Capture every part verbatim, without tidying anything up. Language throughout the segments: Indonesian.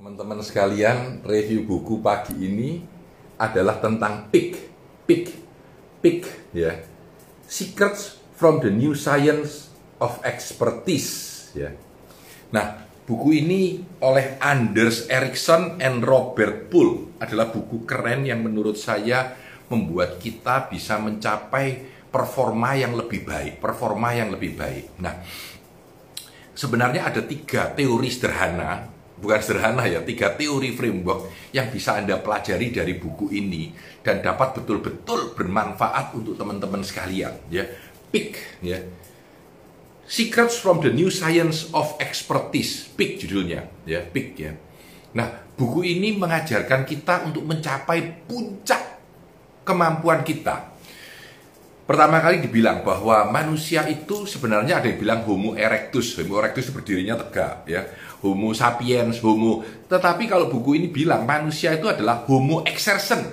Teman-teman sekalian, review buku pagi ini adalah tentang Peak, Peak, Peak, ya. Secrets from the New Science of Expertise, ya. Nah, buku ini oleh Anders Ericsson and Robert Pool adalah buku keren yang menurut saya membuat kita bisa mencapai performa yang lebih baik, performa yang lebih baik. Nah, sebenarnya ada tiga teori sederhana. Bukan sederhana ya, tiga teori framework yang bisa Anda pelajari dari buku ini dan dapat betul-betul bermanfaat untuk teman-teman sekalian, ya. Peak, ya. Secrets from the New Science of Expertise, Peak judulnya, ya, Peak, ya. Nah, buku ini mengajarkan kita untuk mencapai puncak kemampuan kita. Pertama kali dibilang bahwa manusia itu sebenarnya ada yang bilang Homo erectus. Homo erectus berdirinya tegak, ya. Homo sapiens, homo. Tetapi kalau buku ini bilang manusia itu adalah Homo exercens.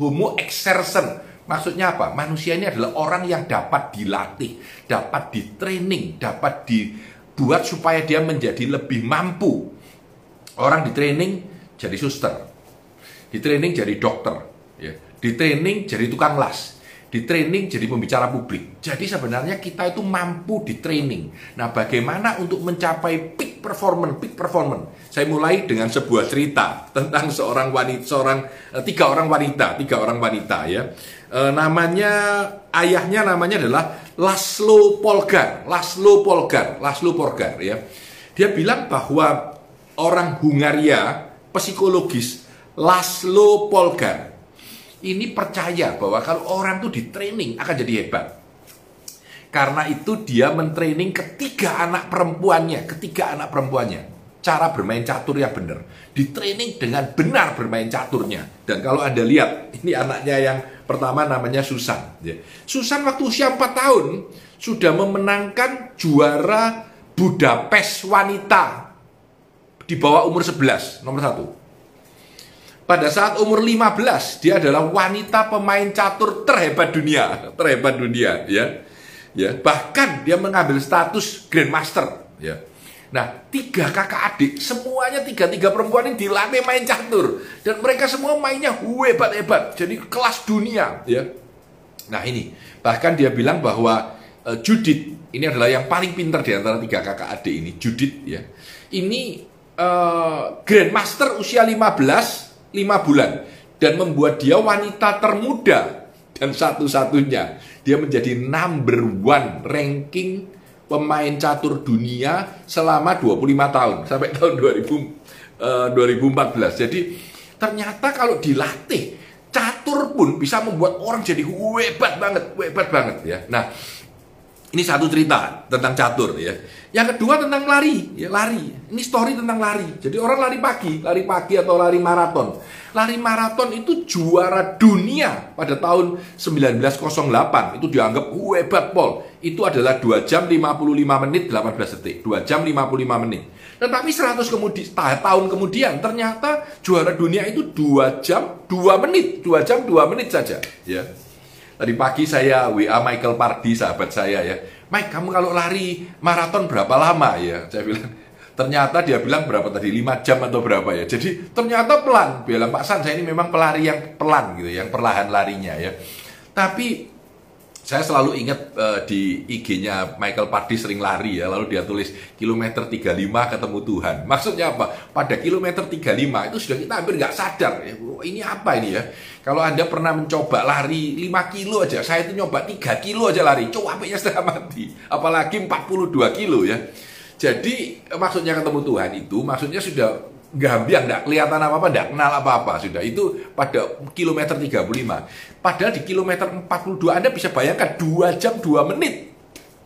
Homo exercens. Maksudnya apa? Manusia ini adalah orang yang dapat dilatih, dapat ditraining, dapat dibuat supaya dia menjadi lebih mampu. Orang ditraining jadi suster. Ditraining jadi dokter, ya. Ditraining jadi tukang las. Di training jadi pembicara publik. Jadi sebenarnya kita itu mampu di training. Nah, bagaimana untuk mencapai peak performance? Peak performance. Saya mulai dengan sebuah cerita tentang seorang wanita, seorang tiga orang wanita, tiga orang wanita ya. E, namanya ayahnya namanya adalah Laszlo Polgar, Laszlo Polgar, Laszlo Polgar ya. Dia bilang bahwa orang Hungaria psikologis Laszlo Polgar ini percaya bahwa kalau orang itu ditraining akan jadi hebat. Karena itu dia mentraining ketiga anak perempuannya, ketiga anak perempuannya cara bermain catur yang benar. Ditraining dengan benar bermain caturnya. Dan kalau Anda lihat, ini anaknya yang pertama namanya Susan. Susan waktu usia empat tahun sudah memenangkan juara Budapest wanita di bawah umur sebelas, nomor satu. Pada saat umur lima belas, dia adalah wanita pemain catur terhebat dunia, terhebat dunia, ya, ya. Bahkan dia mengambil status grandmaster, ya. Nah, tiga kakak adik, semuanya tiga tiga perempuan ini dilatih main catur, dan mereka semua mainnya hebat hebat, jadi kelas dunia, ya. Nah ini, bahkan dia bilang bahwa uh, Judit ini adalah yang paling pintar di antara tiga kakak adik ini, Judit, ya. Ini uh, grandmaster usia lima belas lima bulan dan membuat dia wanita termuda dan satu-satunya dia menjadi number one ranking pemain catur dunia selama dua puluh lima tahun sampai tahun dua ribu empat belas. Jadi ternyata kalau dilatih catur pun bisa membuat orang jadi hebat banget, hebat banget ya. Nah, ini satu cerita tentang catur ya. Yang kedua tentang lari, ya lari. Ini story tentang lari. Jadi orang lari pagi, lari pagi atau lari maraton. Lari maraton itu juara dunia pada tahun seribu sembilan ratus delapan. Itu dianggap hebat, Paul. Itu adalah dua jam lima puluh lima menit delapan belas detik. dua jam lima puluh lima menit. Tetapi seratus kemudian tahun kemudian ternyata juara dunia itu dua jam dua menit. dua jam dua menit saja, ya. Tadi pagi saya W A Michael Pardi, sahabat saya ya. Mike, kamu kalau lari maraton berapa lama ya? Saya bilang, ternyata dia bilang berapa tadi, lima jam atau berapa ya. Jadi ternyata pelan. Bilang, Pak San, saya ini memang pelari yang pelan gitu, yang perlahan larinya ya. Tapi saya selalu ingat uh, di I G-nya Michael Pardi sering lari ya. Lalu dia tulis, kilometer tiga puluh lima ketemu Tuhan. Maksudnya apa? Pada kilometer tiga puluh lima itu sudah kita hampir nggak sadar ya. Ini apa ini ya? Kalau Anda pernah mencoba lari lima kilo aja, saya itu nyoba tiga kilo aja lari, capeknya setengah mati, apalagi empat puluh dua kilo ya. Jadi maksudnya ketemu Tuhan itu, maksudnya sudah gambiang, nggak kelihatan apa-apa, nggak kenal apa-apa, sudah itu pada kilometer tiga puluh lima. Padahal di kilometer empat puluh dua Anda bisa bayangkan dua jam dua menit,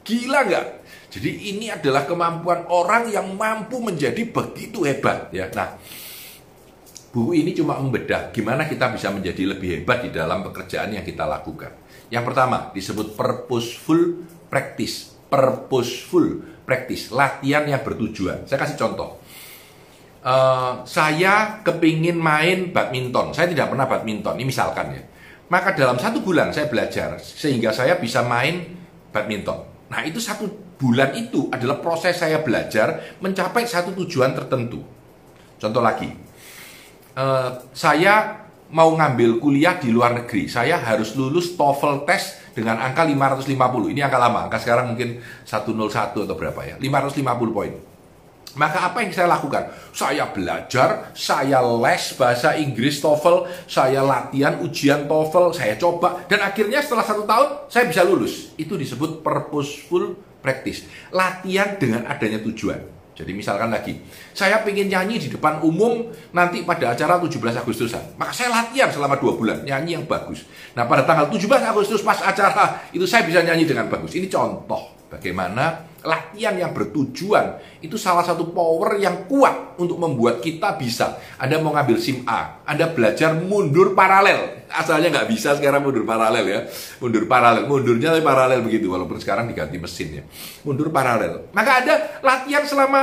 gila nggak? Jadi ini adalah kemampuan orang yang mampu menjadi begitu hebat ya. Nah, buku ini cuma membedah gimana kita bisa menjadi lebih hebat di dalam pekerjaan yang kita lakukan. Yang pertama disebut purposeful practice. Purposeful practice, latihan yang bertujuan. Saya kasih contoh. Uh, saya kepingin main badminton. Saya tidak pernah badminton, ini misalkan ya. Maka dalam satu bulan saya belajar sehingga saya bisa main badminton. Nah itu satu bulan itu adalah proses saya belajar mencapai satu tujuan tertentu. Contoh lagi. uh, saya mau ngambil kuliah di luar negeri, saya harus lulus TOEFL test dengan angka lima ratus lima puluh. Ini angka lama, angka sekarang mungkin seratus satu atau berapa ya, lima ratus lima puluh poin. Maka apa yang saya lakukan? Saya belajar, saya les bahasa Inggris TOEFL, saya latihan ujian TOEFL, saya coba, dan akhirnya setelah satu tahun saya bisa lulus. Itu disebut purposeful practice, latihan dengan adanya tujuan. Jadi misalkan lagi, saya pengen nyanyi di depan umum nanti pada acara tujuh belas Agustusan. Maka saya latihan selama dua bulan, nyanyi yang bagus. Nah pada tanggal tujuh belas Agustus pas acara, itu saya bisa nyanyi dengan bagus. Ini contoh bagaimana latihan yang bertujuan itu salah satu power yang kuat untuk membuat kita bisa. Anda mau ngambil SIM A, Anda belajar mundur paralel. Asalnya nggak bisa sekarang mundur paralel ya. Mundur paralel, mundurnya tapi paralel begitu. Walaupun sekarang diganti mesin ya. Mundur paralel. Maka Anda latihan selama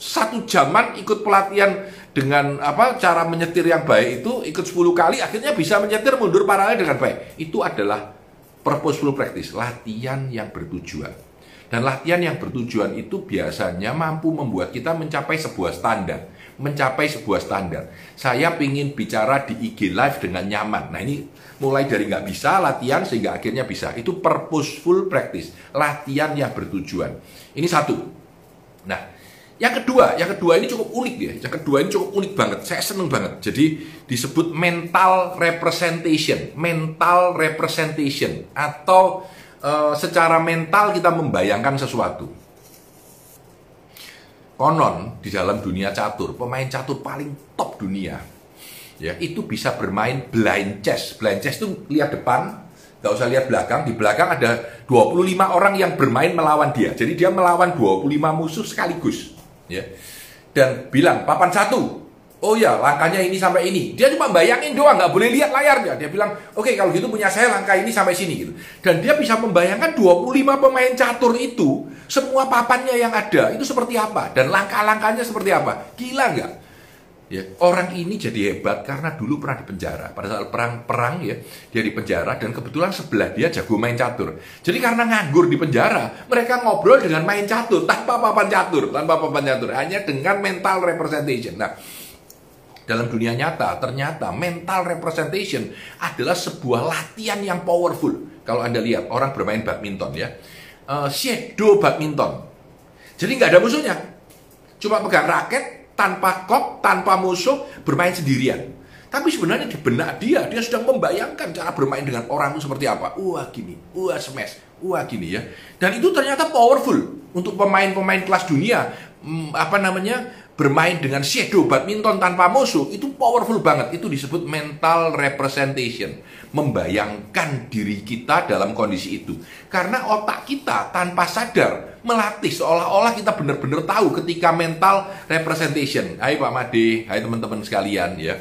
satu jaman, ikut pelatihan dengan apa cara menyetir yang baik itu. Ikut sepuluh kali akhirnya bisa menyetir mundur paralel dengan baik. Itu adalah purposeful practice, latihan yang bertujuan. Dan latihan yang bertujuan itu biasanya mampu membuat kita mencapai sebuah standar. Mencapai sebuah standar. Saya ingin bicara di I G Live dengan nyaman. Nah ini mulai dari nggak bisa, latihan sehingga akhirnya bisa. Itu purposeful practice, latihan yang bertujuan. Ini satu. Nah, yang kedua, yang kedua ini cukup unik ya. Yang kedua ini cukup unik banget, saya seneng banget. Jadi disebut mental representation. Mental representation atau Uh, secara mental kita membayangkan sesuatu. Konon di dalam dunia catur, pemain catur paling top dunia ya, itu bisa bermain blind chess. Blind chess itu lihat depan, gak usah lihat belakang. Di belakang ada dua puluh lima orang yang bermain melawan dia. Jadi dia melawan dua puluh lima musuh sekaligus ya. Dan bilang papan satu, oh ya langkahnya ini sampai ini. Dia cuma bayangin doang, nggak boleh lihat layarnya. Dia bilang, oke okay, kalau gitu punya saya langkah ini sampai sini gitu. Dan dia bisa membayangkan dua puluh lima pemain catur itu, semua papannya yang ada itu seperti apa, dan langkah-langkahnya seperti apa. Gila nggak? Ya, orang ini jadi hebat karena dulu pernah dipenjara. Pada saat perang-perang ya, dia dipenjara. Dan kebetulan sebelah dia jago main catur. Jadi karena nganggur di penjara, mereka ngobrol dengan main catur, tanpa papan catur, tanpa papan catur, hanya dengan mental representation. Nah, dalam dunia nyata, ternyata mental representation adalah sebuah latihan yang powerful. Kalau Anda lihat, orang bermain badminton ya. Uh, shadow badminton. Jadi nggak ada musuhnya. Cuma pegang raket, tanpa kok, tanpa musuh, bermain sendirian. Tapi sebenarnya di benak dia, dia sedang membayangkan cara bermain dengan orang itu seperti apa. Wah gini, wah smash, wah gini ya. Dan itu ternyata powerful. Untuk pemain-pemain kelas dunia, hmm, apa namanya... bermain dengan shadow badminton tanpa musuh, itu powerful banget. Itu disebut mental representation. Membayangkan diri kita dalam kondisi itu. Karena otak kita tanpa sadar melatih, seolah-olah kita benar-benar tahu ketika mental representation. Hai Pak Made, hai teman-teman sekalian ya.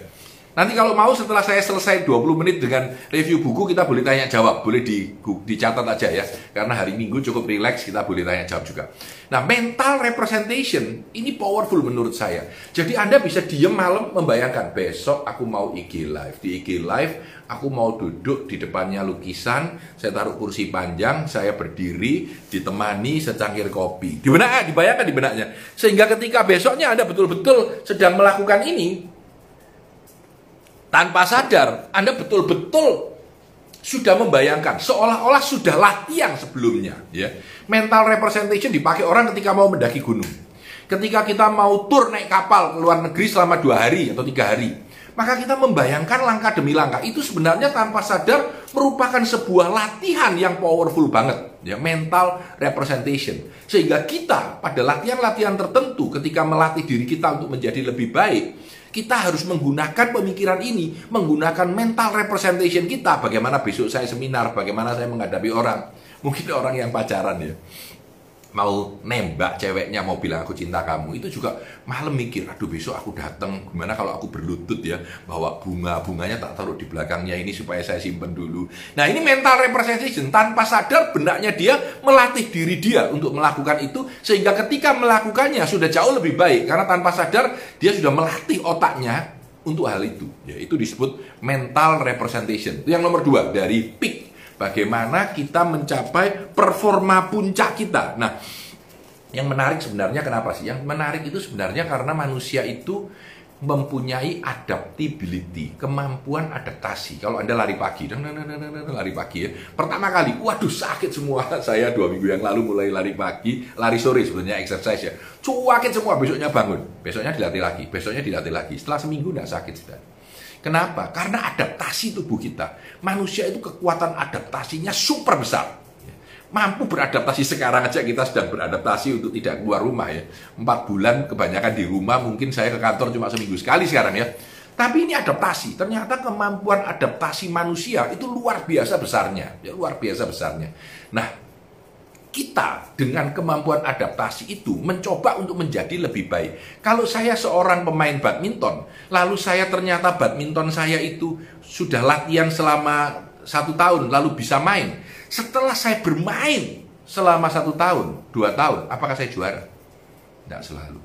Nanti kalau mau setelah saya selesai dua puluh menit dengan review buku, kita boleh tanya jawab. Boleh di, dicatat aja ya. Karena hari Minggu cukup relax, kita boleh tanya jawab juga. Nah, mental representation ini powerful menurut saya. Jadi Anda bisa diem malam membayangkan, besok aku mau I G Live. Di I G Live, aku mau duduk di depannya lukisan, saya taruh kursi panjang, saya berdiri, ditemani secangkir kopi. Di benak, dibayangkan di benaknya. Sehingga ketika besoknya Anda betul-betul sedang melakukan ini, tanpa sadar, Anda betul-betul sudah membayangkan, seolah-olah sudah latihan sebelumnya ya. Mental representation dipakai orang ketika mau mendaki gunung. Ketika kita mau tur naik kapal ke luar negeri selama dua hari atau tiga hari, maka kita membayangkan langkah demi langkah. Itu sebenarnya tanpa sadar merupakan sebuah latihan yang powerful banget ya, mental representation. Sehingga kita pada latihan-latihan tertentu, ketika melatih diri kita untuk menjadi lebih baik, kita harus menggunakan pemikiran ini, menggunakan mental representation kita. Bagaimana besok saya seminar, bagaimana saya menghadapi orang. Mungkin orang yang pacaran ya, mau nembak ceweknya, mau bilang aku cinta kamu, itu juga malam mikir, aduh besok aku datang, gimana kalau aku berlutut ya, bawa bunga, bunganya tak taruh di belakangnya ini supaya saya simpen dulu. Nah ini mental representation, tanpa sadar benaknya dia melatih diri dia untuk melakukan itu, sehingga ketika melakukannya sudah jauh lebih baik, karena tanpa sadar dia sudah melatih otaknya untuk hal itu ya. Itu disebut mental representation. Itu yang nomor dua dari Peak. Bagaimana kita mencapai performa puncak kita. Nah, yang menarik sebenarnya kenapa sih? Yang menarik itu sebenarnya karena manusia itu mempunyai adaptability, kemampuan adaptasi. Kalau Anda lari pagi, nah, nah, nah, nah, nah, lari pagi ya. Pertama kali, waduh sakit semua. Saya dua minggu yang lalu mulai lari pagi, lari sore sebenarnya exercise ya. Cuakin semua, besoknya bangun. Besoknya dilatih lagi, besoknya dilatih lagi. Setelah seminggu nggak sakit sudah. Kenapa? Karena adaptasi tubuh kita. Manusia itu kekuatan adaptasinya super besar. Mampu beradaptasi. Sekarang aja kita sedang beradaptasi untuk tidak keluar rumah ya. Empat bulan kebanyakan di rumah, mungkin saya ke kantor cuma seminggu sekali sekarang ya. Tapi ini adaptasi. Ternyata kemampuan adaptasi manusia itu luar biasa besarnya. Ya, luar biasa besarnya. Nah, kita dengan kemampuan adaptasi itu mencoba untuk menjadi lebih baik. Kalau saya seorang pemain badminton, lalu saya ternyata badminton saya itu sudah latihan selama satu tahun, lalu bisa main. Setelah saya bermain selama satu tahun, dua tahun, apakah saya juara? Tidak selalu.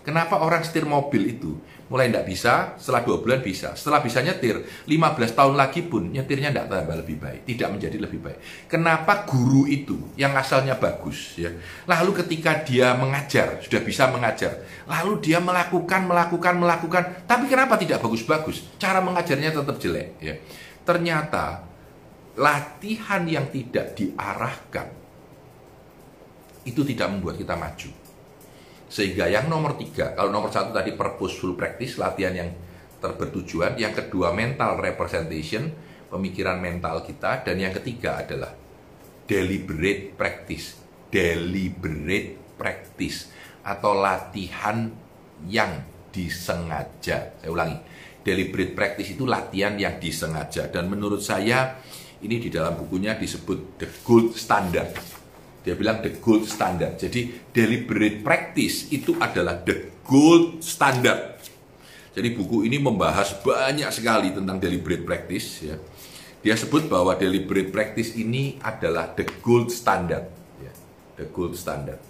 Kenapa orang setir mobil itu mulai tidak bisa, setelah dua bulan bisa, setelah bisa nyetir, lima belas tahun lagi pun nyetirnya tidak tambah lebih baik, tidak menjadi lebih baik. Kenapa guru itu yang asalnya bagus ya, lalu ketika dia mengajar, sudah bisa mengajar, lalu dia melakukan, melakukan, melakukan, tapi kenapa tidak bagus-bagus? Cara mengajarnya tetap jelek ya. Ternyata latihan yang tidak diarahkan itu tidak membuat kita maju. Sehingga yang nomor tiga, kalau nomor satu tadi purposeful practice, latihan yang bertujuan. Yang kedua mental representation, pemikiran mental kita. Dan yang ketiga adalah deliberate practice. Deliberate practice atau latihan yang disengaja. Saya ulangi, deliberate practice itu latihan yang disengaja. Dan menurut saya ini di dalam bukunya disebut the gold standard. Dia bilang the gold standard. Jadi deliberate practice itu adalah the gold standard. Jadi buku ini membahas banyak sekali tentang deliberate practice ya. Dia sebut bahwa deliberate practice ini adalah the gold standard ya. The gold standard.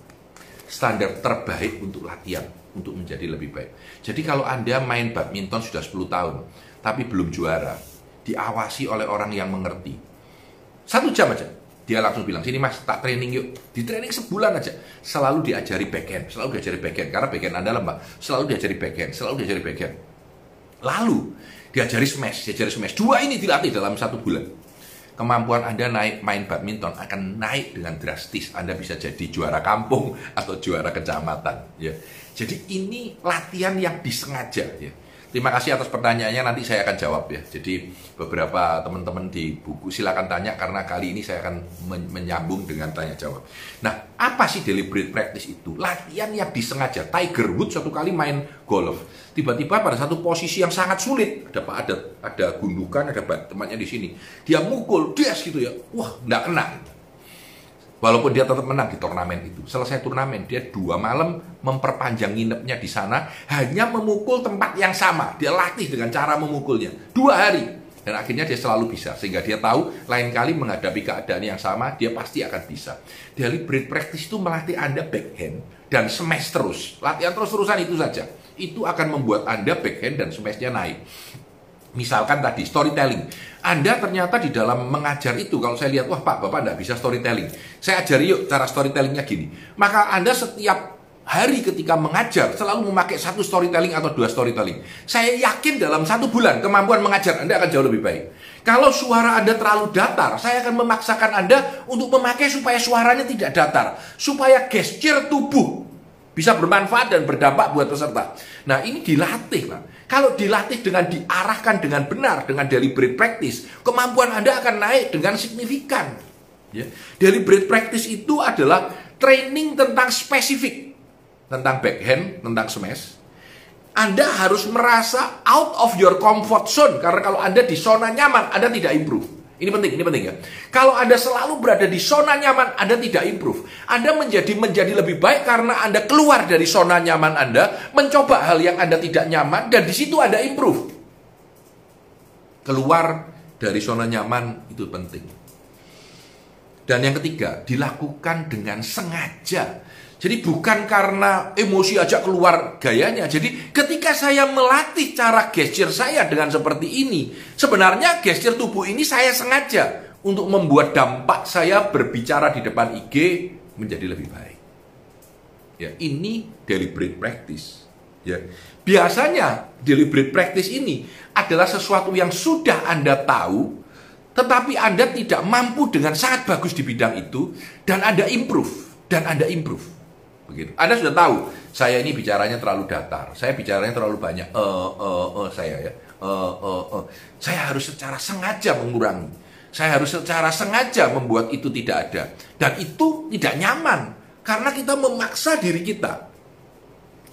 Standar terbaik untuk latihan, untuk menjadi lebih baik. Jadi kalau Anda main badminton sudah sepuluh tahun, tapi belum juara, diawasi oleh orang yang mengerti. Satu jam aja, dia langsung bilang, sini mas, tak training yuk. Di training sebulan aja, selalu diajari backhand, selalu diajari backhand, karena backhand Anda lemah. Selalu diajari backhand, selalu diajari backhand. Lalu, diajari smash, diajari smash. Dua ini dilatih dalam satu bulan. Kemampuan Anda naik main badminton akan naik dengan drastis. Anda bisa jadi juara kampung atau juara kecamatan. Ya. Jadi ini latihan yang disengaja. Ya. Terima kasih atas pertanyaannya, nanti saya akan jawab ya. Jadi beberapa teman-teman di buku silakan tanya, karena kali ini saya akan men menyambung dengan tanya jawab. Nah, apa sih deliberate practice itu? Latihan yang disengaja. Tiger Woods satu kali main golf, tiba-tiba pada satu posisi yang sangat sulit, ada ada ada gundukan, ada temannya di sini. Dia mukul, dia gitu ya. Wah, nggak kena. Walaupun dia tetap menang di turnamen itu. Selesai turnamen, dia dua malam memperpanjang nginepnya di sana, hanya memukul tempat yang sama. Dia latih dengan cara memukulnya. Dua hari. Dan akhirnya dia selalu bisa. Sehingga dia tahu, lain kali menghadapi keadaan yang sama, dia pasti akan bisa. Deliberate practice itu melatih Anda backhand dan smash terus. Latihan terus-terusan itu saja. Itu akan membuat Anda backhand dan smashnya naik. Misalkan tadi, storytelling. Anda ternyata di dalam mengajar itu, kalau saya lihat, wah pak, bapak nggak bisa storytelling, saya ajari yuk cara storytellingnya gini. Maka Anda setiap hari ketika mengajar, selalu memakai satu storytelling atau dua storytelling. Saya yakin dalam satu bulan, kemampuan mengajar Anda akan jauh lebih baik. Kalau suara Anda terlalu datar, saya akan memaksakan Anda untuk memakai supaya suaranya tidak datar, supaya gesture tubuh bisa bermanfaat dan berdampak buat peserta. Nah, ini dilatih, Pak. Kalau dilatih dengan diarahkan dengan benar, dengan deliberate practice, kemampuan Anda akan naik dengan signifikan. Ya. Deliberate practice itu adalah training tentang spesifik, tentang backhand, tentang smash. Anda harus merasa out of your comfort zone, karena kalau Anda di zona nyaman, Anda tidak improve. Ini penting, ini penting ya. Kalau Anda selalu berada di zona nyaman, Anda tidak improve. Anda menjadi menjadi lebih baik karena Anda keluar dari zona nyaman Anda, mencoba hal yang Anda tidak nyaman, dan di situ Anda improve. Keluar dari zona nyaman itu penting. Dan yang ketiga, dilakukan dengan sengaja. Jadi bukan karena emosi aja keluar gayanya. Jadi ketika saya melatih cara gesture saya dengan seperti ini, sebenarnya gesture tubuh ini saya sengaja untuk membuat dampak saya berbicara di depan I G menjadi lebih baik. Ya, ini deliberate practice. Ya. Biasanya deliberate practice ini adalah sesuatu yang sudah Anda tahu, tetapi Anda tidak mampu dengan sangat bagus di bidang itu, dan Anda improve, dan Anda improve. Begitu. Anda sudah tahu, saya ini bicaranya terlalu datar, saya bicaranya terlalu banyak, uh, uh, uh, saya ya, uh, uh, uh. saya harus secara sengaja mengurangi, saya harus secara sengaja membuat itu tidak ada, dan itu tidak nyaman, karena kita memaksa diri kita.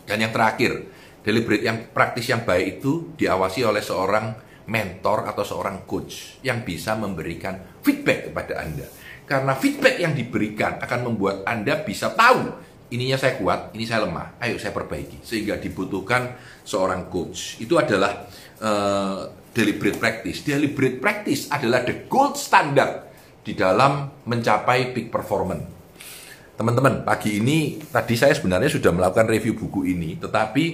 Dan yang terakhir, deliberate yang praktis yang baik itu diawasi oleh seorang mentor atau seorang coach yang bisa memberikan feedback kepada Anda. Karena feedback yang diberikan akan membuat Anda bisa tahu, ininya saya kuat, ini saya lemah, ayo saya perbaiki. Sehingga dibutuhkan seorang coach. Itu adalah uh, deliberate practice. Deliberate practice adalah the gold standard di dalam mencapai peak performance. Teman-teman, pagi ini tadi saya sebenarnya sudah melakukan review buku ini, tetapi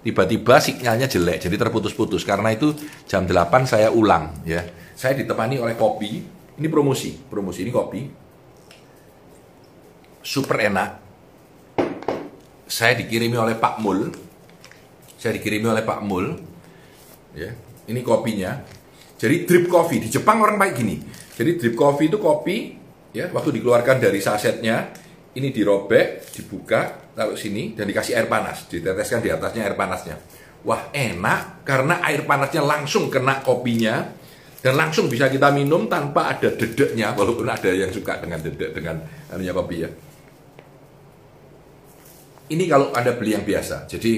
tiba-tiba sinyalnya jelek, jadi terputus-putus. Karena itu jam delapan saya ulang, ya. Saya ditemani oleh kopi. Ini promosi, promosi ini kopi. Super enak. Saya dikirimi oleh Pak Mul. Saya dikirimi oleh Pak Mul. Ya, ini kopinya. Jadi drip coffee, di Jepang orang pakai gini. Jadi drip coffee itu kopi, ya, waktu dikeluarkan dari sasetnya, ini dirobek, dibuka, taruh sini, dan dikasih air panas. Diteteskan di atasnya air panasnya. Wah, enak, karena air panasnya langsung kena kopinya, dan langsung bisa kita minum tanpa ada dedeknya, walaupun ada yang suka dengan dedek, dengan anunya kopi ya. Ini kalau Anda beli yang biasa. Jadi,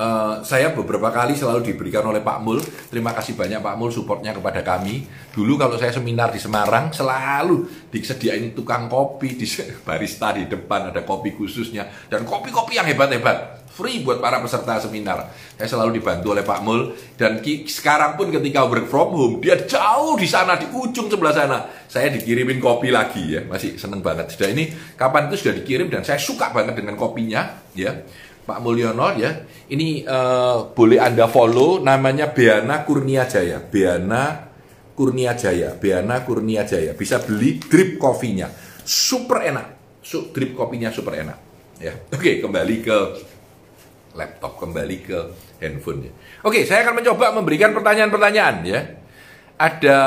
uh, saya beberapa kali selalu diberikan oleh Pak Mul. Terima kasih banyak Pak Mul supportnya kepada kami. Dulu kalau saya seminar di Semarang, selalu disediain tukang kopi, di barista di depan ada kopi khususnya, dan kopi-kopi yang hebat-hebat, free buat para peserta seminar. Saya selalu dibantu oleh Pak Mul. Dan sekarang pun ketika work from home, dia jauh di sana, di ujung sebelah sana, saya dikirimin kopi lagi ya. Masih seneng banget. Sudah ini, kapan itu sudah dikirim, dan saya suka banget dengan kopinya ya, Pak Mulyono ya. Ini uh, boleh Anda follow, namanya Beana Kurnia Jaya. Beana Kurnia Jaya, Beana Kurnia Jaya. Bisa beli drip kopinya. Super enak. So, drip kopinya super enak ya. Oke, okay, kembali ke laptop, kembali ke handphone ya. Oke, okay, saya akan mencoba memberikan pertanyaan-pertanyaan ya. Ada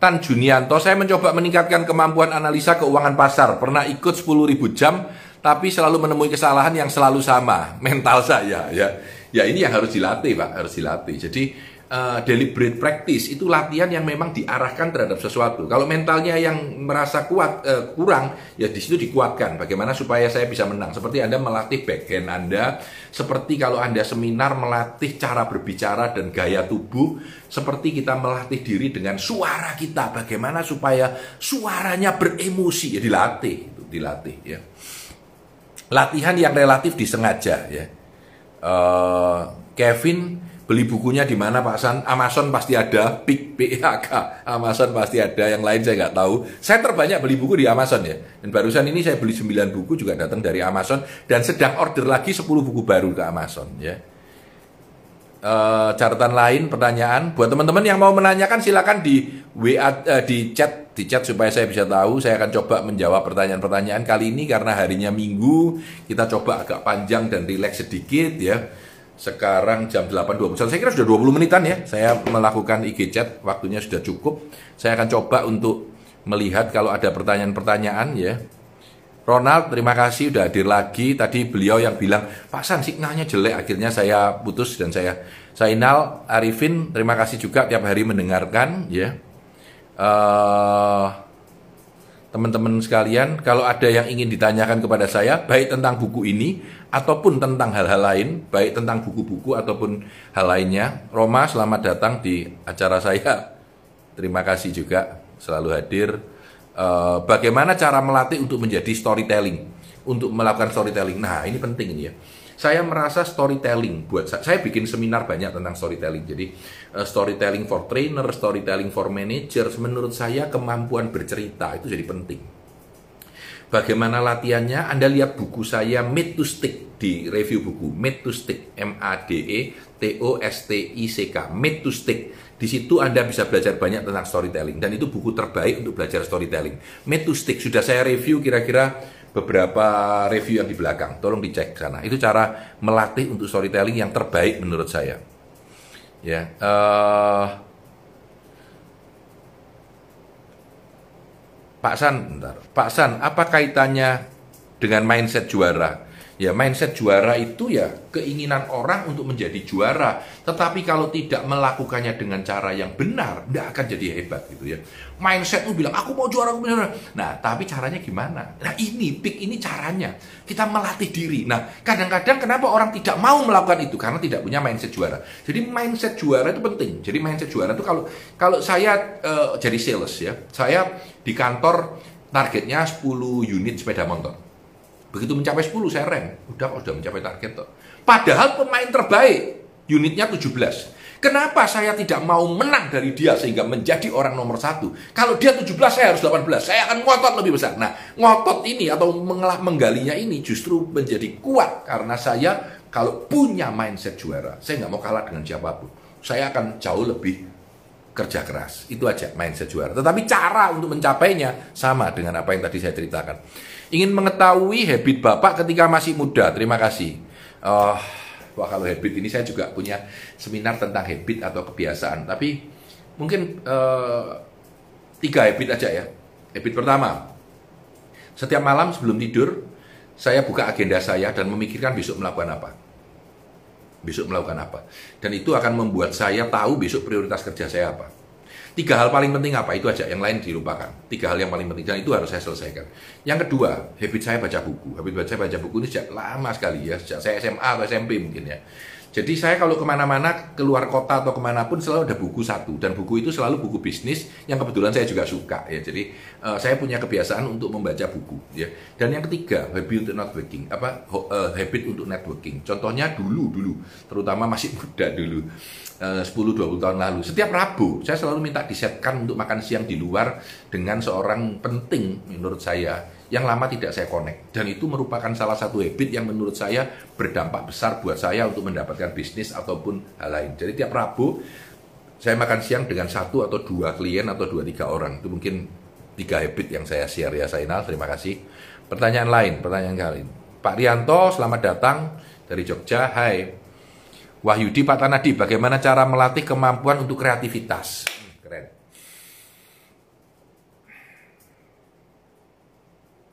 Tan Junianto, saya mencoba meningkatkan kemampuan analisa keuangan pasar. Pernah ikut sepuluh ribu jam, tapi selalu menemui kesalahan yang selalu sama, mental saya ya. Ya ini yang harus dilatih Pak, harus dilatih. Jadi uh, deliberate practice itu latihan yang memang diarahkan terhadap sesuatu. Kalau mentalnya yang merasa kuat uh, kurang, ya di situ dikuatkan. Bagaimana supaya saya bisa menang? Seperti Anda melatih backhand Anda, seperti kalau Anda seminar melatih cara berbicara dan gaya tubuh, seperti kita melatih diri dengan suara kita. Bagaimana supaya suaranya beremosi? Ya dilatih, itu dilatih ya. Latihan yang relatif disengaja ya. Uh, Kevin beli bukunya di mana Pak San? Amazon pasti ada, Peak, P I K, Amazon pasti ada. Yang lain saya nggak tahu. Saya terbanyak beli buku di Amazon ya. Dan barusan ini saya beli sembilan buku juga datang dari Amazon, dan sedang order lagi sepuluh buku baru ke Amazon ya. Uh, catatan lain, pertanyaan buat teman-teman yang mau menanyakan silakan di W A, uh, di chat, di chat supaya saya bisa tahu. Saya akan coba menjawab pertanyaan-pertanyaan kali ini karena harinya Minggu, kita coba agak panjang dan rileks sedikit ya. Sekarang jam delapan dua puluh. Saya kira sudah dua puluh menitan ya. Saya melakukan I G chat, waktunya sudah cukup. Saya akan coba untuk melihat kalau ada pertanyaan-pertanyaan ya. Ronald, terima kasih sudah hadir lagi. Tadi beliau yang bilang, Pak San, signalnya jelek. Akhirnya saya putus dan saya Zainal Arifin, terima kasih juga tiap hari mendengarkan ya. uh, Teman-teman sekalian, kalau ada yang ingin ditanyakan kepada saya, baik tentang buku ini ataupun tentang hal-hal lain, baik tentang buku-buku ataupun hal lainnya. Roma, selamat datang di acara saya. Terima kasih juga, selalu hadir. Uh, bagaimana cara melatih untuk menjadi storytelling, untuk melakukan storytelling. Nah, ini penting ini ya. Saya merasa storytelling buat saya, saya bikin seminar banyak tentang storytelling. Jadi uh, storytelling for trainer, storytelling for managers. Menurut saya kemampuan bercerita itu jadi penting. Bagaimana latihannya? Anda lihat buku saya Made to Stick, di review buku Made to Stick, M A D E T O S T I C K, Made to Stick. Di situ Anda bisa belajar banyak tentang storytelling, dan itu buku terbaik untuk belajar storytelling. Made to Stick sudah saya review kira-kira beberapa review yang di belakang, tolong dicek sana. Itu cara melatih untuk storytelling yang terbaik menurut saya. Ya, uh, Pak San, bentar. Pak San, apa kaitannya dengan mindset juara? Ya, mindset juara itu ya keinginan orang untuk menjadi juara. Tetapi kalau tidak melakukannya dengan cara yang benar, tidak akan jadi hebat gitu ya. Mindset itu bilang, aku mau juara, aku mau juara. Nah, tapi caranya gimana? Nah, ini, Peak ini caranya. Kita melatih diri. Nah, kadang-kadang kenapa orang tidak mau melakukan itu? Karena tidak punya mindset juara. Jadi mindset juara itu penting. Jadi mindset juara itu kalau kalau saya uh, jadi sales ya. Saya di kantor targetnya sepuluh unit sepeda motor. Begitu mencapai sepuluh, saya rem. Udah, udah mencapai target toh. Padahal pemain terbaik, unitnya tujuh belas. Kenapa saya tidak mau menang dari dia sehingga menjadi orang nomor satu? Kalau dia tujuh belas, saya harus delapan belas. Saya akan ngotot lebih besar. Nah, ngotot ini atau menggalinya ini justru menjadi kuat. Karena saya kalau punya mindset juara, saya nggak mau kalah dengan siapapun. Saya akan jauh lebih kerja keras. Itu aja mindset juara. Tetapi cara untuk mencapainya sama dengan apa yang tadi saya ceritakan. Ingin mengetahui habit Bapak ketika masih muda. Terima kasih. Uh, wah, kalau habit ini saya juga punya seminar tentang habit atau kebiasaan. Tapi mungkin uh, tiga habit aja ya. Habit pertama. Setiap malam sebelum tidur, saya buka agenda saya dan memikirkan besok melakukan apa. Besok melakukan apa. Dan itu akan membuat saya tahu besok prioritas kerja saya apa. Tiga hal paling penting apa, itu aja, yang lain dilupakan. Tiga hal yang paling penting, dan itu harus saya selesaikan. Yang kedua, habit saya baca buku. Habit saya baca buku ini sejak lama sekali ya, sejak saya S M A atau S M P mungkin ya. Jadi saya kalau kemana-mana, keluar kota atau kemanapun selalu ada buku satu. Dan buku itu selalu buku bisnis yang kebetulan saya juga suka ya. Jadi uh, saya punya kebiasaan untuk membaca buku ya. Dan yang ketiga, habit untuk networking. Apa, uh, habit untuk networking. Contohnya dulu-dulu, terutama masih muda dulu, sepuluh sampai dua puluh tahun lalu. Setiap Rabu, saya selalu minta disetkan untuk makan siang di luar dengan seorang penting menurut saya, yang lama tidak saya connect. Dan itu merupakan salah satu habit yang menurut saya berdampak besar buat saya untuk mendapatkan bisnis ataupun hal lain. Jadi tiap Rabu, saya makan siang dengan satu atau dua klien atau dua tiga orang. Itu mungkin tiga habit yang saya share ya, Sainal. Terima kasih. Pertanyaan lain, pertanyaan lain. Pak Rianto, selamat datang dari Jogja. Hai. Wahyudi Pak Tanadi, bagaimana cara melatih kemampuan untuk kreativitas? Keren.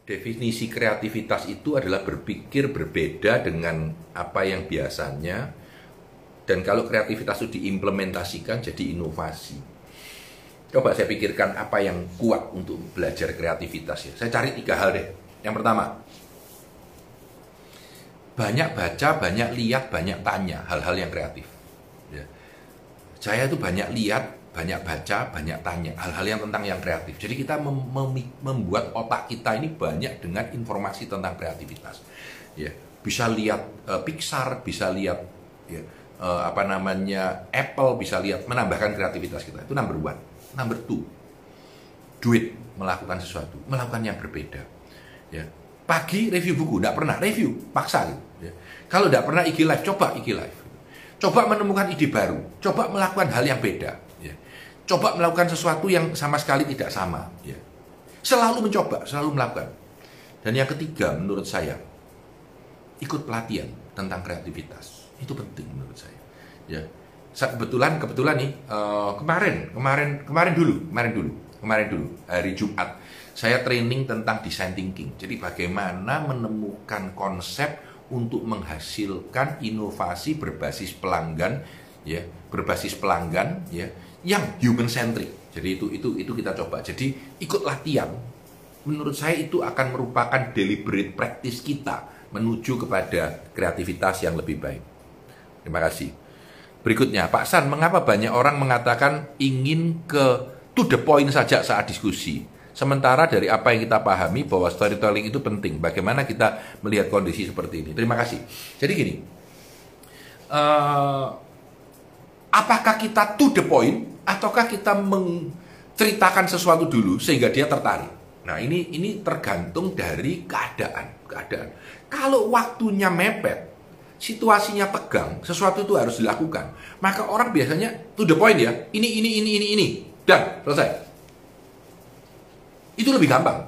Definisi kreativitas itu adalah berpikir berbeda dengan apa yang biasanya. Dan kalau kreativitas itu diimplementasikan jadi inovasi. Coba saya pikirkan apa yang kuat untuk belajar kreativitas ya. Saya cari tiga hal deh. Yang pertama, banyak baca, banyak lihat, banyak tanya hal-hal yang kreatif. Ya. Saya itu banyak lihat, banyak baca, banyak tanya hal-hal yang tentang yang kreatif. Jadi kita mem- mem- membuat otak kita ini banyak dengan informasi tentang kreativitas. Ya. Bisa lihat uh, Pixar, bisa lihat ya, uh, apa namanya Apple, bisa lihat, menambahkan kreativitas kita. Itu number one. Number two, duit, melakukan sesuatu, melakukan yang berbeda. Ya. Pagi review buku, tidak pernah review, paksa gitu. Ya. Kalau tidak pernah I G Live, coba I G Live. Coba menemukan ide baru, coba melakukan hal yang beda. Ya. Coba melakukan sesuatu yang sama sekali tidak sama. Ya. Selalu mencoba, selalu melakukan. Dan yang ketiga menurut saya, ikut pelatihan tentang kreativitas. Itu penting menurut saya. Ya. Kebetulan, kebetulan nih, uh, kemarin, kemarin, kemarin dulu, kemarin dulu, kemarin dulu, hari Jumat. Saya training tentang design thinking. Jadi bagaimana menemukan konsep untuk menghasilkan inovasi berbasis pelanggan ya, berbasis pelanggan ya, yang human centric. Jadi itu itu itu kita coba. Jadi ikut latihan menurut saya itu akan merupakan deliberate practice kita menuju kepada kreativitas yang lebih baik. Terima kasih. Berikutnya, Pak San, mengapa banyak orang mengatakan ingin ke to the point saja saat diskusi? Sementara dari apa yang kita pahami bahwa storytelling itu penting. Bagaimana kita melihat kondisi seperti ini? Terima kasih. Jadi gini, uh, apakah kita to the point ataukah kita menceritakan sesuatu dulu sehingga dia tertarik? Nah ini ini tergantung dari keadaan keadaan. Kalau waktunya mepet, situasinya tegang, sesuatu itu harus dilakukan. Maka orang biasanya to the point ya. Ini ini ini ini ini dan selesai. Itu lebih gampang.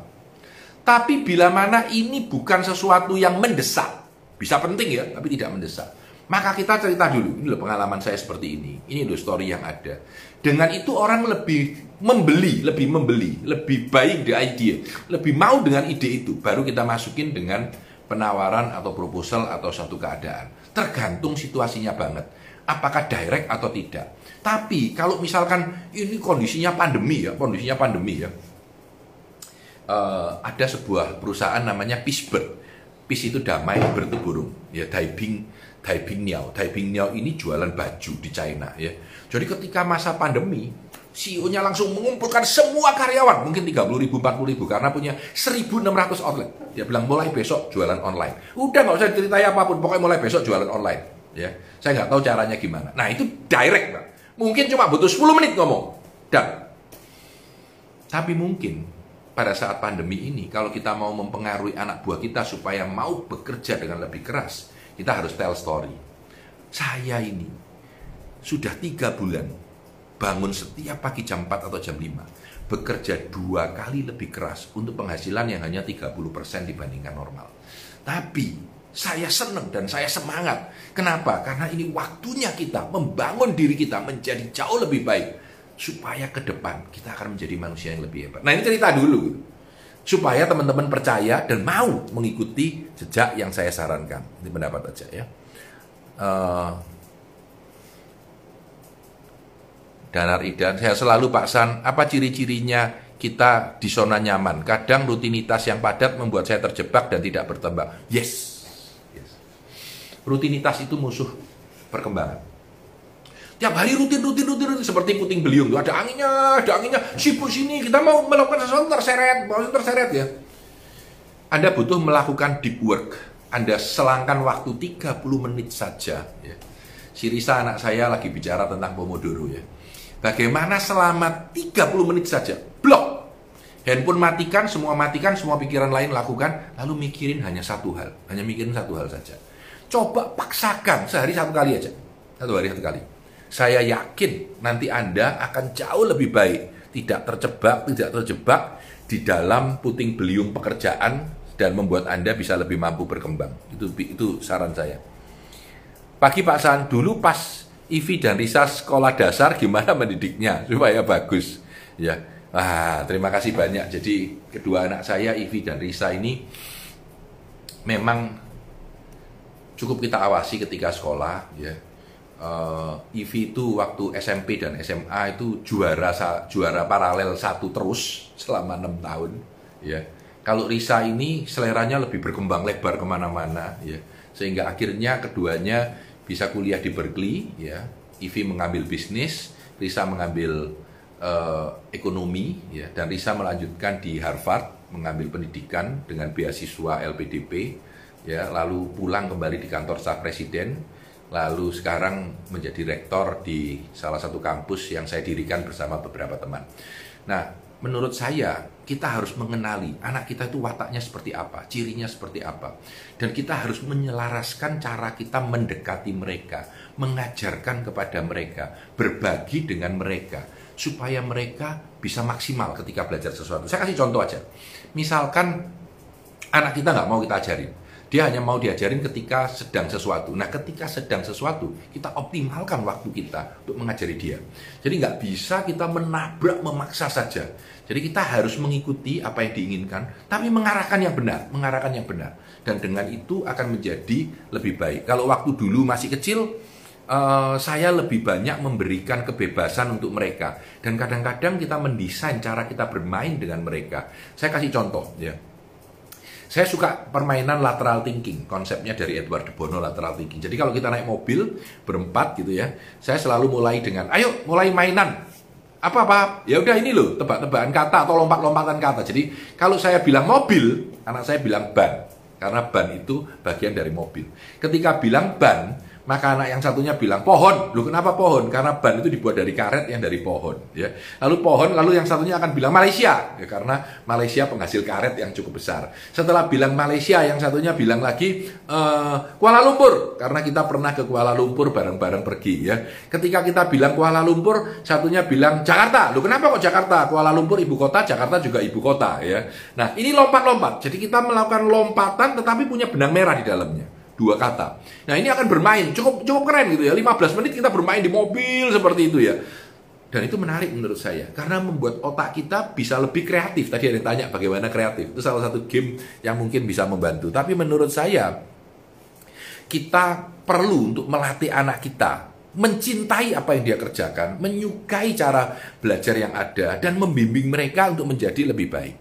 Tapi bila mana ini bukan sesuatu yang mendesak, bisa penting ya, tapi tidak mendesak, maka kita cerita dulu, ini loh pengalaman saya seperti ini, ini loh story yang ada. Dengan itu orang lebih membeli, lebih membeli, lebih buying the idea, lebih mau dengan ide itu, baru kita masukin dengan penawaran atau proposal atau satu keadaan. Tergantung situasinya banget, apakah direct atau tidak. Tapi kalau misalkan ini kondisinya pandemi ya, kondisinya pandemi ya, Uh, ada sebuah perusahaan namanya Peace Bird. Peace itu damai, bird itu burung. Ya, diving, diving niao. Diving niao ini jualan baju di China ya. Jadi ketika masa pandemi, C E O-nya langsung mengumpulkan semua karyawan, mungkin tiga puluh ribu, empat puluh ribu, karena punya seribu enam ratus outlet. Dia bilang mulai besok jualan online. Udah nggak usah ceritanya apapun, pokoknya mulai besok jualan online. Ya, saya nggak tahu caranya gimana. Nah itu direct, Pak. Mungkin cuma butuh sepuluh menit ngomong. Dan, tapi mungkin pada saat pandemi ini, kalau kita mau mempengaruhi anak buah kita supaya mau bekerja dengan lebih keras, kita harus tell story. Saya ini sudah tiga bulan bangun setiap pagi jam empat atau jam lima, bekerja dua kali lebih keras untuk penghasilan yang hanya tiga puluh persen dibandingkan normal. Tapi saya senang dan saya semangat. Kenapa? Karena ini waktunya kita membangun diri kita menjadi jauh lebih baik, supaya ke depan kita akan menjadi manusia yang lebih hebat. Nah ini cerita dulu, supaya teman-teman percaya dan mau mengikuti jejak yang saya sarankan. Ini pendapat aja ya. Uh, Danar Idan, saya selalu Pak San, apa ciri-cirinya kita di zona nyaman? Kadang rutinitas yang padat membuat saya terjebak dan tidak berkembang. Yes, yes. Rutinitas itu musuh perkembangan. Tiap hari rutin-rutin-rutin seperti puting beliung tuh, ada anginnya, ada anginnya, sibuk sini, kita mau melakukan sesuatu terseret, mau terseret ya. Anda butuh melakukan deep work. Anda selangkan waktu tiga puluh menit saja ya. Si Risa anak saya lagi bicara tentang Pomodoro ya. Bagaimana selama tiga puluh menit saja, blok. Handphone matikan, semua matikan, semua pikiran lain lakukan, lalu mikirin hanya satu hal, hanya mikirin satu hal saja. Coba paksakan sehari satu kali aja. Satu hari satu kali. Saya yakin nanti Anda akan jauh lebih baik, tidak terjebak, tidak terjebak di dalam puting beliung pekerjaan dan membuat Anda bisa lebih mampu berkembang. Itu itu saran saya. Pagi Pak San, dulu pas Ivi dan Risa sekolah dasar gimana mendidiknya supaya bagus ya. Ah, terima kasih banyak. Jadi kedua anak saya Ivi dan Risa ini memang cukup kita awasi ketika sekolah ya. Uh, Ivi itu waktu S M P dan S M A itu juara juara paralel satu terus selama enam tahun ya. Kalau Risa ini seleranya lebih berkembang lebar kemana-mana ya, sehingga akhirnya keduanya bisa kuliah di Berkeley ya. Ivi mengambil bisnis, Risa mengambil uh, ekonomi ya, dan Risa melanjutkan di Harvard mengambil pendidikan dengan beasiswa L P D P ya, lalu pulang kembali di kantor staf presiden. Lalu sekarang menjadi rektor di salah satu kampus yang saya dirikan bersama beberapa teman. Nah, menurut saya kita harus mengenali anak kita itu wataknya seperti apa, cirinya seperti apa. Dan kita harus menyelaraskan cara kita mendekati mereka, mengajarkan kepada mereka, berbagi dengan mereka, supaya mereka bisa maksimal ketika belajar sesuatu. Saya kasih contoh aja. Misalkan anak kita nggak mau kita ajarin. Dia hanya mau diajarin ketika sedang sesuatu. Nah, ketika sedang sesuatu, kita optimalkan waktu kita untuk mengajari dia. Jadi, nggak bisa kita menabrak, memaksa saja. Jadi, kita harus mengikuti apa yang diinginkan, tapi mengarahkan yang benar, mengarahkan yang benar. Dan dengan itu akan menjadi lebih baik. Kalau waktu dulu masih kecil, uh, saya lebih banyak memberikan kebebasan untuk mereka. Dan kadang-kadang kita mendesain cara kita bermain dengan mereka. Saya kasih contoh, ya. Saya suka permainan lateral thinking, konsepnya dari Edward de Bono lateral thinking. Jadi kalau kita naik mobil berempat gitu ya, saya selalu mulai dengan, ayo mulai mainan. Apa apa? Ya udah ini loh, tebak-tebakan kata atau lompat-lompatan kata. Jadi kalau saya bilang mobil, anak saya bilang ban, karena ban itu bagian dari mobil. Ketika bilang ban, Maka anak yang satunya bilang, pohon. Loh, kenapa pohon? Karena ban itu dibuat dari karet yang dari pohon. Ya. Lalu pohon, lalu yang satunya akan bilang Malaysia. Ya, karena Malaysia penghasil karet yang cukup besar. Setelah bilang Malaysia, yang satunya bilang lagi e, Kuala Lumpur. Karena kita pernah ke Kuala Lumpur bareng-bareng pergi. Ya. Ketika kita bilang Kuala Lumpur, satunya bilang Jakarta. Loh, kenapa kok Jakarta? Kuala Lumpur ibu kota, Jakarta juga ibu kota. Ya. Nah, ini lompat-lompat. Jadi kita melakukan lompatan tetapi punya benang merah di dalamnya. Dua kata. Nah, ini akan bermain cukup cukup keren gitu ya. lima belas menit kita bermain di mobil seperti itu ya. Dan itu menarik menurut saya karena membuat otak kita bisa lebih kreatif. Tadi ada yang tanya bagaimana kreatif. Itu salah satu game yang mungkin bisa membantu. Tapi menurut saya kita perlu untuk melatih anak kita mencintai apa yang dia kerjakan, menyukai cara belajar yang ada dan membimbing mereka untuk menjadi lebih baik.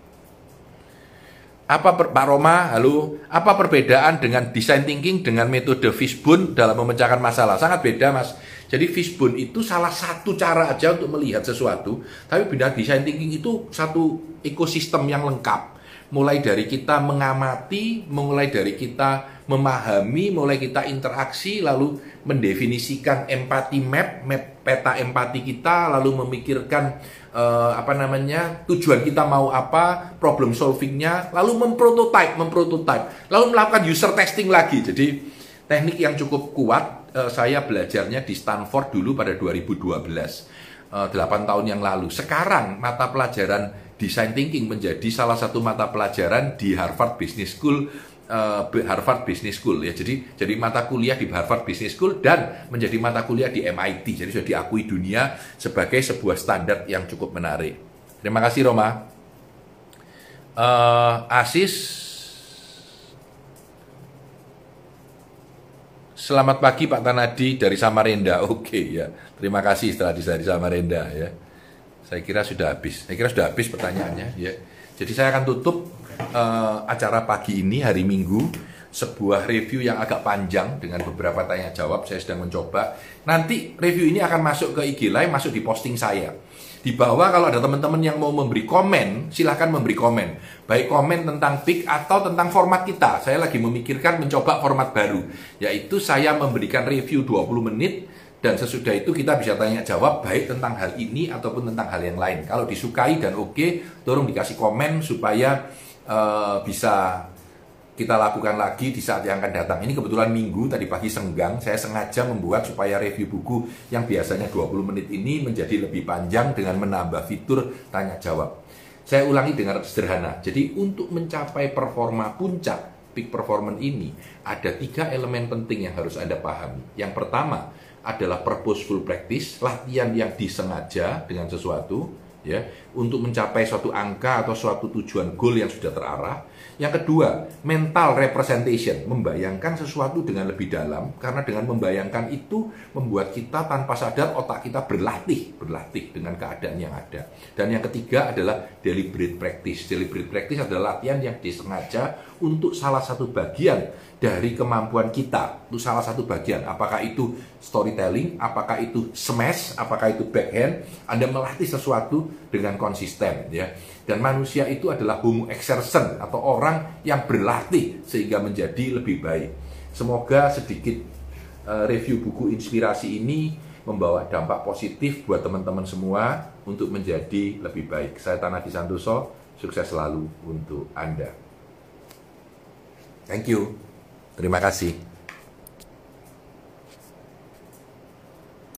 Apa per, Pak Roma, halo, apa perbedaan dengan design thinking dengan metode Fishbone dalam memecahkan masalah? Sangat beda, Mas. Jadi Fishbone itu salah satu cara aja untuk melihat sesuatu, tapi beda design thinking itu satu ekosistem yang lengkap. Mulai dari kita mengamati, mulai dari kita memahami, mulai kita interaksi, lalu mendefinisikan empati map, map peta empati kita, lalu memikirkan Uh, apa namanya tujuan kita mau apa, problem solvingnya, lalu memprototype, memprototype, lalu melakukan user testing lagi. Jadi teknik yang cukup kuat, uh, saya belajarnya di Stanford dulu pada dua ribu dua belas, uh, delapan tahun yang lalu. Sekarang mata pelajaran design thinking menjadi salah satu mata pelajaran di Harvard Business School. Harvard Business School ya, jadi jadi mata kuliah di Harvard Business School dan menjadi mata kuliah di M I T, jadi sudah diakui dunia sebagai sebuah standar yang cukup menarik. Terima kasih Roma. Uh, Asis, selamat pagi Pak Tanadi dari Samarinda. Oke okay, ya, terima kasih setelah dari Samarinda ya. Saya kira sudah habis, saya kira sudah habis pertanyaannya ya. Jadi saya akan tutup Uh, acara pagi ini hari Minggu, sebuah review yang agak panjang dengan beberapa tanya jawab. Saya sedang mencoba. Nanti review ini akan masuk ke I G Live, masuk di posting saya. Di bawah kalau ada teman-teman yang mau memberi komen, silahkan memberi komen. Baik komen tentang Peak atau tentang format kita. Saya lagi memikirkan mencoba format baru, yaitu saya memberikan review dua puluh menit. Dan sesudah itu kita bisa tanya jawab baik tentang hal ini ataupun tentang hal yang lain. Kalau disukai dan oke, okay, tolong dikasih komen supaya Uh, bisa kita lakukan lagi di saat yang akan datang. Ini kebetulan Minggu, tadi pagi senggang, saya sengaja membuat supaya review buku yang biasanya dua puluh menit ini menjadi lebih panjang dengan menambah fitur tanya jawab. Saya ulangi dengan sederhana. Jadi untuk mencapai performa puncak peak performance ini ada tiga elemen penting yang harus Anda pahami. Yang pertama adalah purposeful practice, latihan yang disengaja dengan sesuatu. Ya, untuk mencapai suatu angka atau suatu tujuan goal yang sudah terarah. Yang kedua, mental representation, membayangkan sesuatu dengan lebih dalam, karena dengan membayangkan itu membuat kita tanpa sadar otak kita berlatih, berlatih dengan keadaan yang ada. Dan yang ketiga adalah deliberate practice. Deliberate practice adalah latihan yang disengaja untuk salah satu bagian dari kemampuan kita. Itu salah satu bagian, apakah itu storytelling, apakah itu smash, apakah itu backhand. Anda melatih sesuatu dengan konsisten ya. Dan manusia itu adalah homo exersen atau orang yang berlatih sehingga menjadi lebih baik. Semoga sedikit uh, review buku inspirasi ini membawa dampak positif buat teman-teman semua untuk menjadi lebih baik. Saya Tanadi Santoso, sukses selalu untuk Anda. Thank you. Terima kasih.